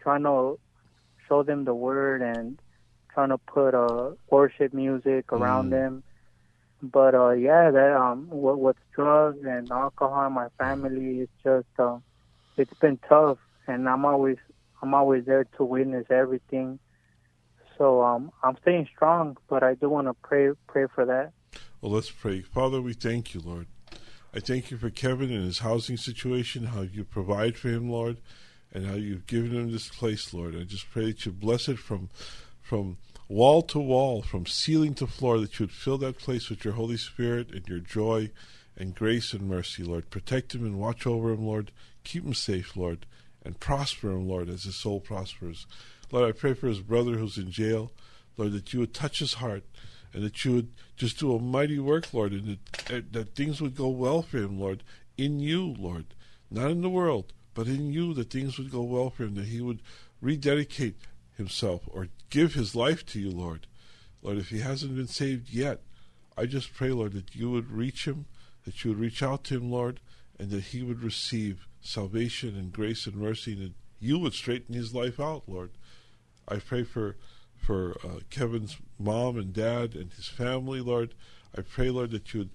trying to show them the word and trying to put uh, worship music around mm. them. But uh, yeah, that um, what, what's drugs and alcohol in my family is just uh, it's been tough, and I'm always I'm always there to witness everything. So um, I'm staying strong, but I do want to pray pray for that. Well, let's pray. Father, we thank you, Lord. I thank you for Kevin and his housing situation, how you provide for him, Lord, and how you've given him this place, Lord. I just pray that you bless it from from. wall to wall, from ceiling to floor, that you would fill that place with your Holy Spirit and your joy and grace and mercy, Lord. Protect him and watch over him, Lord. Keep him safe, Lord, and prosper him, Lord, as his soul prospers. Lord, I pray for his brother who's in jail, Lord, that you would touch his heart and that you would just do a mighty work, Lord, and that, that things would go well for him, Lord, in you, Lord, not in the world, but in you, that things would go well for him, that he would rededicate himself or give his life to you, Lord. Lord, if he hasn't been saved yet, I just pray, Lord, that you would reach him, that you would reach out to him, Lord, and that he would receive salvation and grace and mercy, and that you would straighten his life out, Lord. I pray for for uh, Kevin's mom and dad and his family, Lord. I pray, Lord, that you would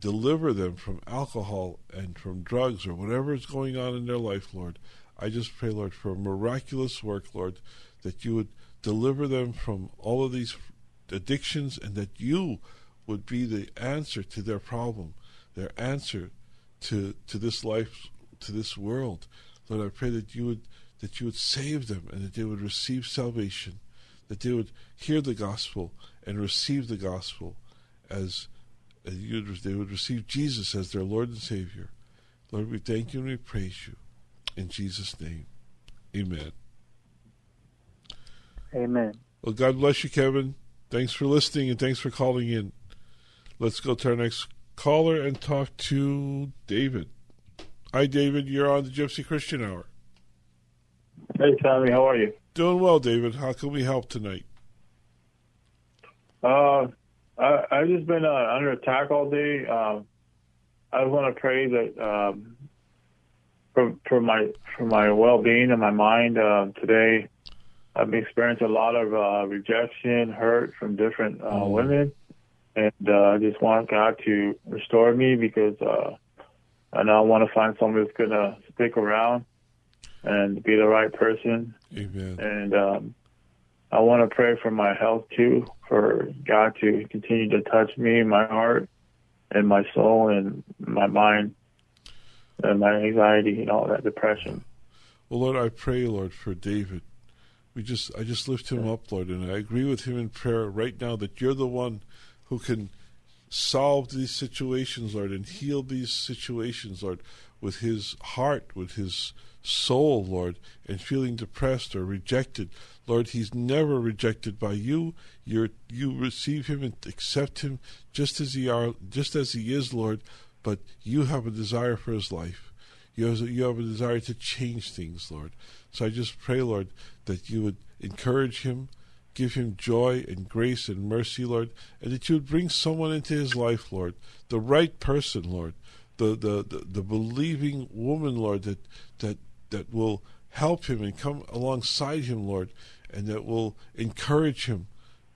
deliver them from alcohol and from drugs or whatever is going on in their life, Lord. I just pray, Lord, for a miraculous work, Lord, that you would deliver them from all of these addictions and that you would be the answer to their problem, their answer to to this life, to this world. Lord, I pray that you would that you would save them and that they would receive salvation, that they would hear the gospel and receive the gospel as, as you, they would receive Jesus as their Lord and Savior. Lord, we thank you and we praise you. In Jesus' name, amen. Amen. Well, God bless you, Kevin. Thanks for listening and thanks for calling in. Let's go to our next caller and talk to David. Hi, David. You're on the Gypsy Christian Hour. Hey, Tommy. How are you? Doing well, David. How can we help tonight? Uh, I, I've just been uh, under attack all day. Um, I want to pray that um, for, for my for my well-being and my mind uh, today. I've experienced a lot of uh, rejection, hurt from different uh, oh. women, and uh, I just want God to restore me because uh, I now want to find someone who's going to stick around and be the right person. Amen. And um, I want to pray for my health, too, for God to continue to touch me, my heart, and my soul, and my mind, and my anxiety, and all that depression. Well, Lord, I pray, Lord, for David. We just, I just lift him up, Lord, and I agree with him in prayer right now that you're the one who can solve these situations, Lord, and heal these situations, Lord, with his heart, with his soul, Lord, and feeling depressed or rejected. Lord, he's never rejected by you. You're, you receive him and accept him just as he are, just as he is, Lord, but you have a desire for his life. You have, you have a desire to change things, Lord. So I just pray, Lord, that you would encourage him, give him joy and grace and mercy, Lord, and that you would bring someone into his life, Lord, the right person, Lord, the the, the, the believing woman, Lord, that, that that will help him and come alongside him, Lord, and that will encourage him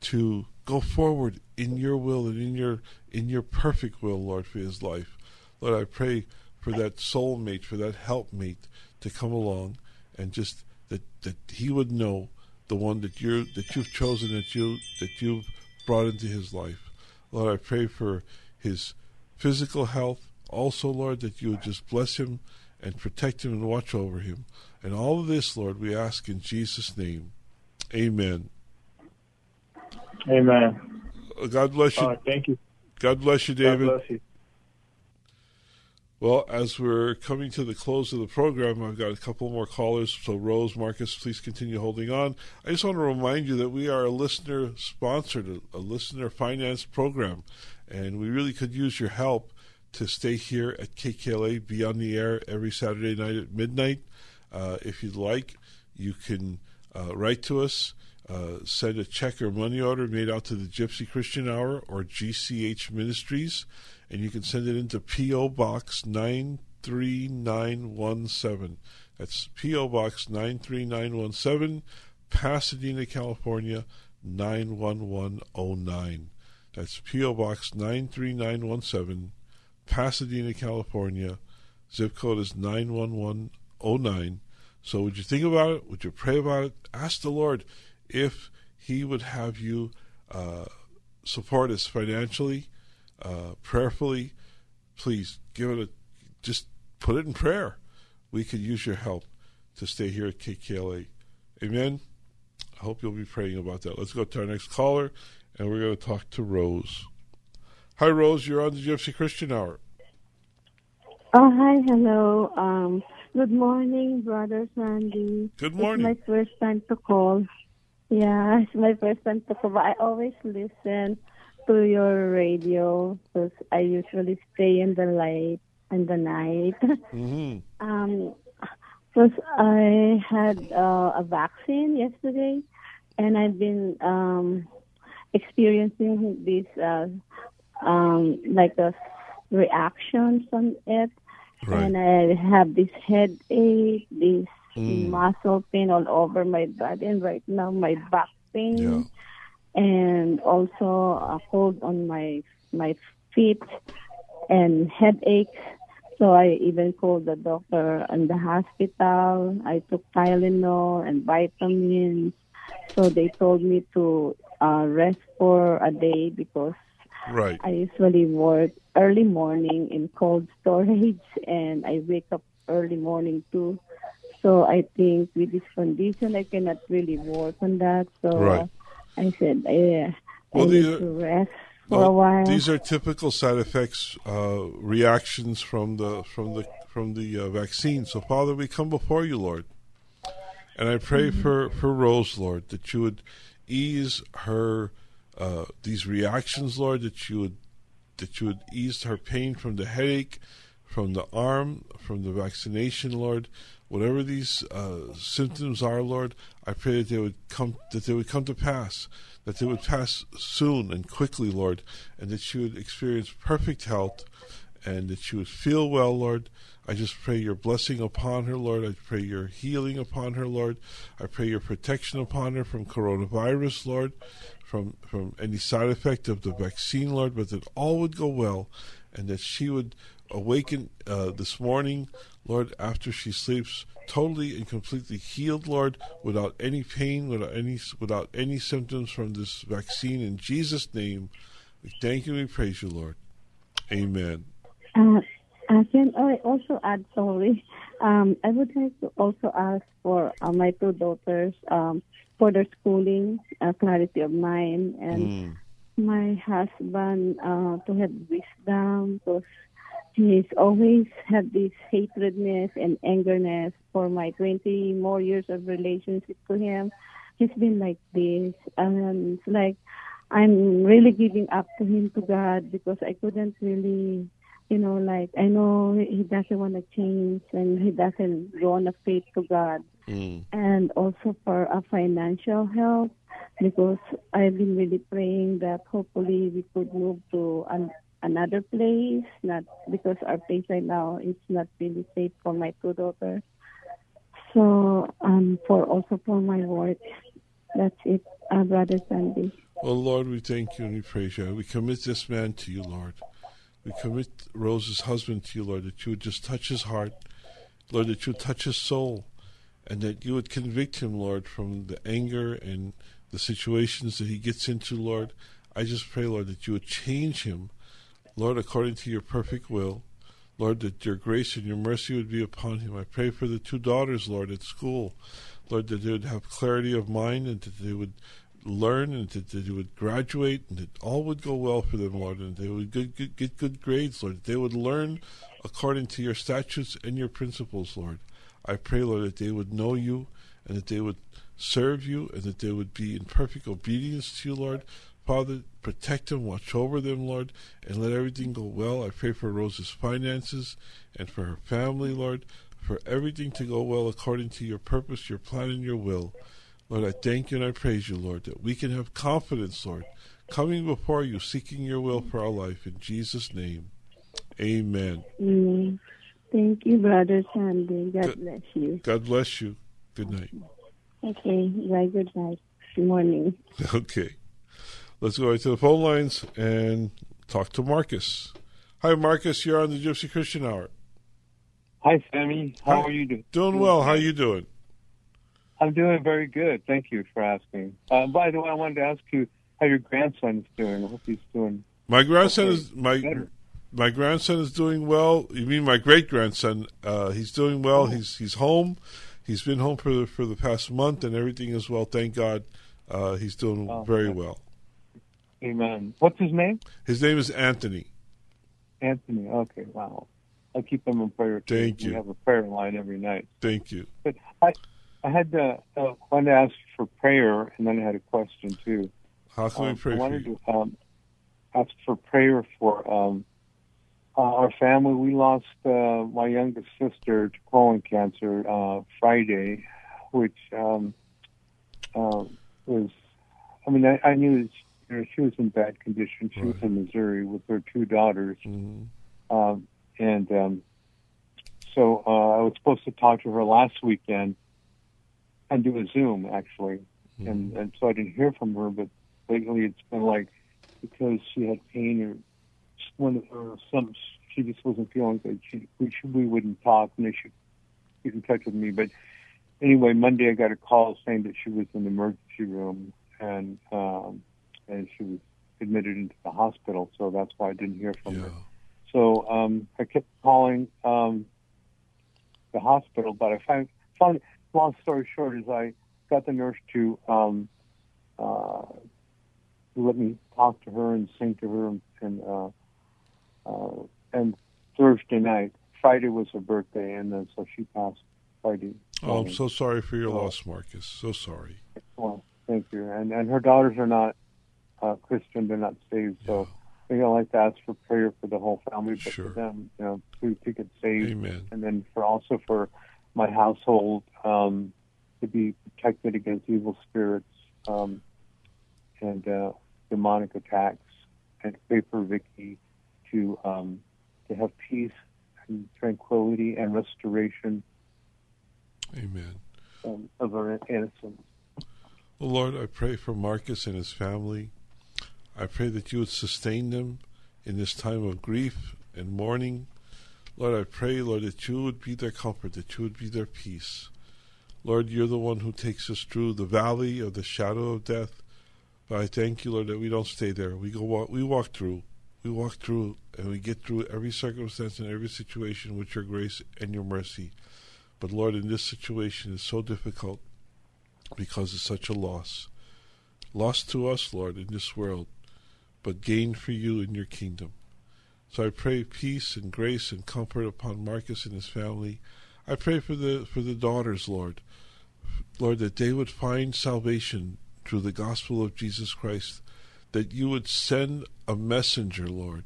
to go forward in your will and in your in your perfect will, Lord, for his life. Lord, I pray for that soulmate, for that helpmate to come along and just that, that he would know the one that you that you've chosen, that you that you've brought into his life. Lord, I pray for his physical health also, Lord, that you would just bless him and protect him and watch over him. And all of this, Lord, we ask in Jesus' name. Amen. Amen. God bless you. Uh, thank you. God bless you, David. God bless you. Well, as we're coming to the close of the program, I've got a couple more callers. So, Rose, Marcus, please continue holding on. I just want to remind you that we are a listener-sponsored, a listener-financed program, and we really could use your help to stay here at K K L A, be on the air every Saturday night at midnight. Uh, if you'd like, you can uh, write to us, uh, send a check or money order made out to the Gypsy Christian Hour or G C H Ministries, and you can send it into P O. Box nine three nine one seven. That's P O. Box nine three nine one seven, Pasadena, California, nine one one oh nine. That's P O. Box nine three nine one seven, Pasadena, California. Zip code is nine one one oh nine. So would you think about it? Would you pray about it? Ask the Lord if he would have you uh, support us financially, Uh, prayerfully. Please give it a, just put it in prayer. We could use your help to stay here at K K L A. Amen. I hope you'll be praying about that. Let's go to our next caller, and we're going to talk to Rose. Hi, Rose. You're on the Gypsy Christian Hour. Oh, hi. Hello. Um, good morning, Brother Sandy. Good morning. It's my first time to call. Yeah, it's my first time to call, but I always listen to your radio because I usually stay in the light in the night. Mm-hmm. Um, because I had uh, a vaccine yesterday, and I've been um experiencing this uh, um like a reaction from it, right. And I have this headache, this mm. muscle pain all over my body, and right now my back pain. Yeah. And also a cold on my my feet, and headache. So I even called the doctor and the hospital. I took Tylenol and vitamins. So they told me to uh, rest for a day because right. I usually work early morning in cold storage, and I wake up early morning too. So I think with this condition, I cannot really work on that. So right. I said, yeah, well, I need are, to rest for well, a while. These are typical side effects, uh, reactions from the from the from the uh, vaccine. So Father, we come before you, Lord, and I pray mm-hmm. for, for Rose, Lord, that you would ease her uh, these reactions, Lord, that you would that you would ease her pain from the headache, from the arm, from the vaccination, Lord. Whatever these uh, symptoms are, Lord, I pray that they would come, that they would come to pass, that they would pass soon and quickly, Lord, and that she would experience perfect health, and that she would feel well, Lord. I just pray your blessing upon her, Lord. I pray your healing upon her, Lord. I pray your protection upon her from coronavirus, Lord, from from any side effect of the vaccine, Lord, but that all would go well, and that she would awaken uh, this morning, Lord, after she sleeps, totally and completely healed, Lord, without any pain, without any without any symptoms from this vaccine. In Jesus' name, we thank you and we praise you, Lord. Amen. Uh, I can I also add, sorry, um, I would like to also ask for uh, my two daughters um, for their schooling, uh, clarity of mind, and mm. my husband uh, to have wisdom, to he's always had this hatredness and angerness for my twenty more years of relationship to him. He's been like this. And it's like I'm really giving up to him, to God, because I couldn't really, you know, like I know he doesn't want to change and he doesn't grow on a faith to God. Mm. And also for a financial help, because I've been really praying that hopefully we could move to an another place, not because our place right now is not really safe for my two daughters. So, um, for also for my work, that's it, uh, Brother Sandy. Well, Lord, we thank you and we praise you. We commit this man to you, Lord. We commit Rose's husband to you, Lord, that you would just touch his heart, Lord, that you would touch his soul, and that you would convict him, Lord, from the anger and the situations that he gets into, Lord. I just pray, Lord, that you would change him, Lord, according to your perfect will. Lord, that your grace and your mercy would be upon him. I pray for the two daughters, Lord, at school. Lord, that they would have clarity of mind and that they would learn and that they would graduate and that all would go well for them, Lord, and they would get good, get good grades, Lord. That they would learn according to your statutes and your principles, Lord. I pray, Lord, that they would know you and that they would serve you and that they would be in perfect obedience to you, Lord. Father, protect them, watch over them, Lord, and let everything go well. I pray for Rose's finances and for her family, Lord, for everything to go well according to your purpose, your plan, and your will. Lord, I thank you and I praise you, Lord, that we can have confidence, Lord, coming before you, seeking your will for our life. In Jesus' name, amen. Amen. Thank you, Brother Sandy. God, God bless you. God bless you. Good night. Okay. Right, good night. Good morning. Okay. Let's go right to the phone lines and talk to Marcus. Hi, Marcus. You're on the Gypsy Christian Hour. Hi, Sammy. How Hi. are you doing? Doing well. How are you doing? I'm doing very good. Thank you for asking. Uh, by the way, I wanted to ask you how your grandson is doing. I hope he's doing. My grandson okay. is my Better. my grandson is doing well. You mean my great grandson? Uh, he's doing well. Oh. He's he's home. He's been home for the, for the past month, and everything is well. Thank God. Uh, he's doing oh, very okay. well. Amen. What's his name? His name is Anthony. Anthony. Okay. Wow. I keep him in prayer. Too. Thank you. We have a prayer line every night. Thank you. But I, I had to, uh, wanted to ask for prayer, and then I had a question too. How can um, we pray? I wanted for you? to um, ask for prayer for um, uh, our family. We lost uh, my youngest sister to colon cancer uh, Friday, which um, uh, was. I mean, I, I knew. It was, she was in bad condition. She right. was in Missouri with her two daughters. Mm-hmm. Um, and um, so uh, I was supposed to talk to her last weekend and do a Zoom, actually. Mm-hmm. And, and so I didn't hear from her, but lately it's been like because she had pain or, one, or some she just wasn't feeling good. She, we, she, we wouldn't talk, and then she get in touch with me. But anyway, Monday I got a call saying that she was in the emergency room, and um, and she was admitted into the hospital. So that's why I didn't hear from yeah. her. So um, I kept calling um, the hospital, but I found, found, long story short, is I got the nurse to um, uh, let me talk to her and sing to her, and and, uh, uh, and Thursday night, Friday was her birthday, and then so she passed Friday. Oh, I'm so sorry for your so, loss, Marcus. So sorry. Well, thank you. And and her daughters are not uh, Christian; they're not saved, yeah. so. You know, like to ask for prayer for the whole family, but sure. for them, you know, to, to get saved. Amen. And then for also for my household um, to be protected against evil spirits um, and uh, demonic attacks, and pray for Vicky to um, to have peace and tranquility and restoration. Amen. Um, of our innocence. Well, Lord, I pray for Marcus and his family. I pray that you would sustain them in this time of grief and mourning. Lord, I pray, Lord, that you would be their comfort, that you would be their peace. Lord, you're the one who takes us through the valley of the shadow of death. But I thank you, Lord, that we don't stay there. We go walk, we walk through. We walk through and we get through every circumstance and every situation with your grace and your mercy. But Lord, in this situation it's so difficult because it's such a loss. Lost to us, Lord, in this world, but gained for you in your kingdom. So I pray peace and grace and comfort upon Marcus and his family. I pray for the for the daughters, Lord. Lord, that they would find salvation through the gospel of Jesus Christ, that you would send a messenger, Lord,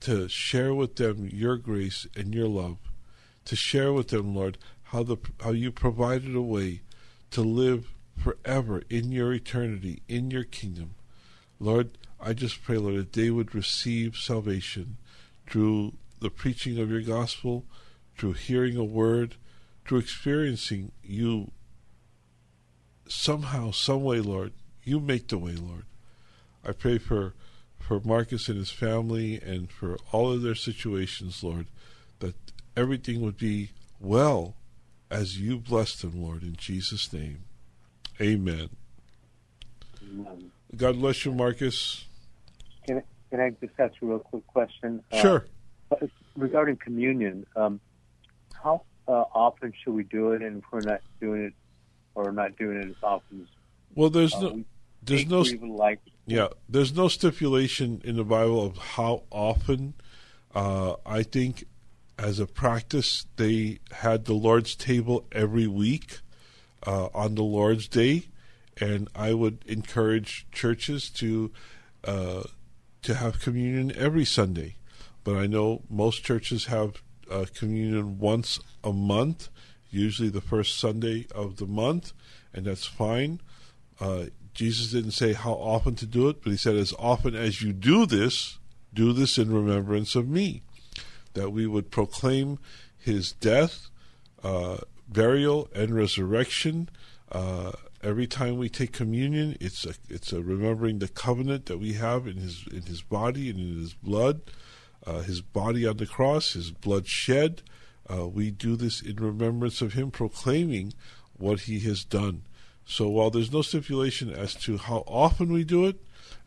to share with them your grace and your love, to share with them, Lord, how the how you provided a way to live forever in your eternity, in your kingdom. Lord, I just pray, Lord, that they would receive salvation through the preaching of your gospel, through hearing a word, through experiencing you somehow, some way, Lord. You make the way, Lord. I pray for, for Marcus and his family and for all of their situations, Lord, that everything would be well as you bless them, Lord, in Jesus' name. Amen. Amen. God bless you, Marcus. Can I, can I just ask you a real quick question? Sure. Uh, regarding communion, um, how uh, often should we do it? And if we're not doing it, or not doing it as often as well, there's uh, no, there's no, like yeah, there's no stipulation in the Bible of how often. Uh, I think, as a practice, they had the Lord's table every week uh, on the Lord's Day. And I would encourage churches to uh, to have communion every Sunday. But I know most churches have uh, communion once a month, usually the first Sunday of the month, and that's fine. Uh, Jesus didn't say how often to do it, but he said, as often as you do this, do this in remembrance of me, that we would proclaim his death, uh, burial, and resurrection. Uh, every time we take communion, it's a, it's a remembering the covenant that we have in his in his body and in his blood, uh, his body on the cross, his blood shed. Uh, we do this in remembrance of him, proclaiming what he has done. So while there's no stipulation as to how often we do it,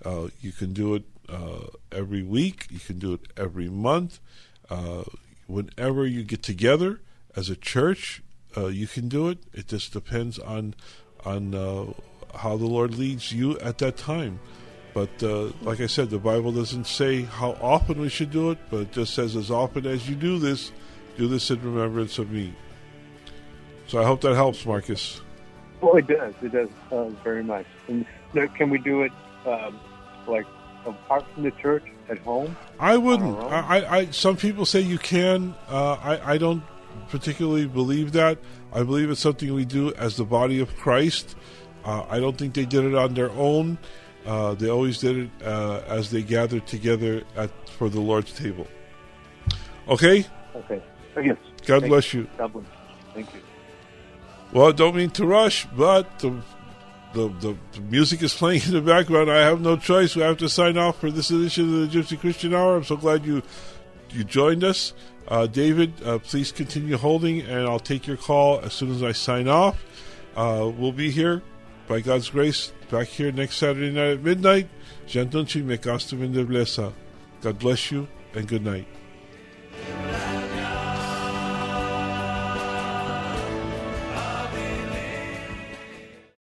uh, you can do it uh, every week, you can do it every month, uh, whenever you get together as a church. Uh, you can do it. It just depends on on uh, how the Lord leads you at that time. But uh, like I said, the Bible doesn't say how often we should do it, but it just says, as often as you do this, do this in remembrance of me. So I hope that helps, Marcus. Well, it does. It does uh, very much. And can we do it um, like apart from the church at home? I wouldn't. I, I, I some people say you can. Uh, I, I don't particularly believe that. I believe it's something we do as the body of Christ. Uh, I don't think they did it on their own. Uh, they always did it uh, as they gathered together at for the Lord's table. Okay? Okay. Yes. God bless you. God bless you. Thank you. Well, I don't mean to rush, but the, the, the, the music is playing in the background. I have no choice. We have to sign off for this edition of the Gypsy Christian Hour. I'm so glad you you joined us. Uh, David, uh, please continue holding, and I'll take your call as soon as I sign off. Uh, we'll be here, by God's grace, back here next Saturday night at midnight. God bless you, and good night.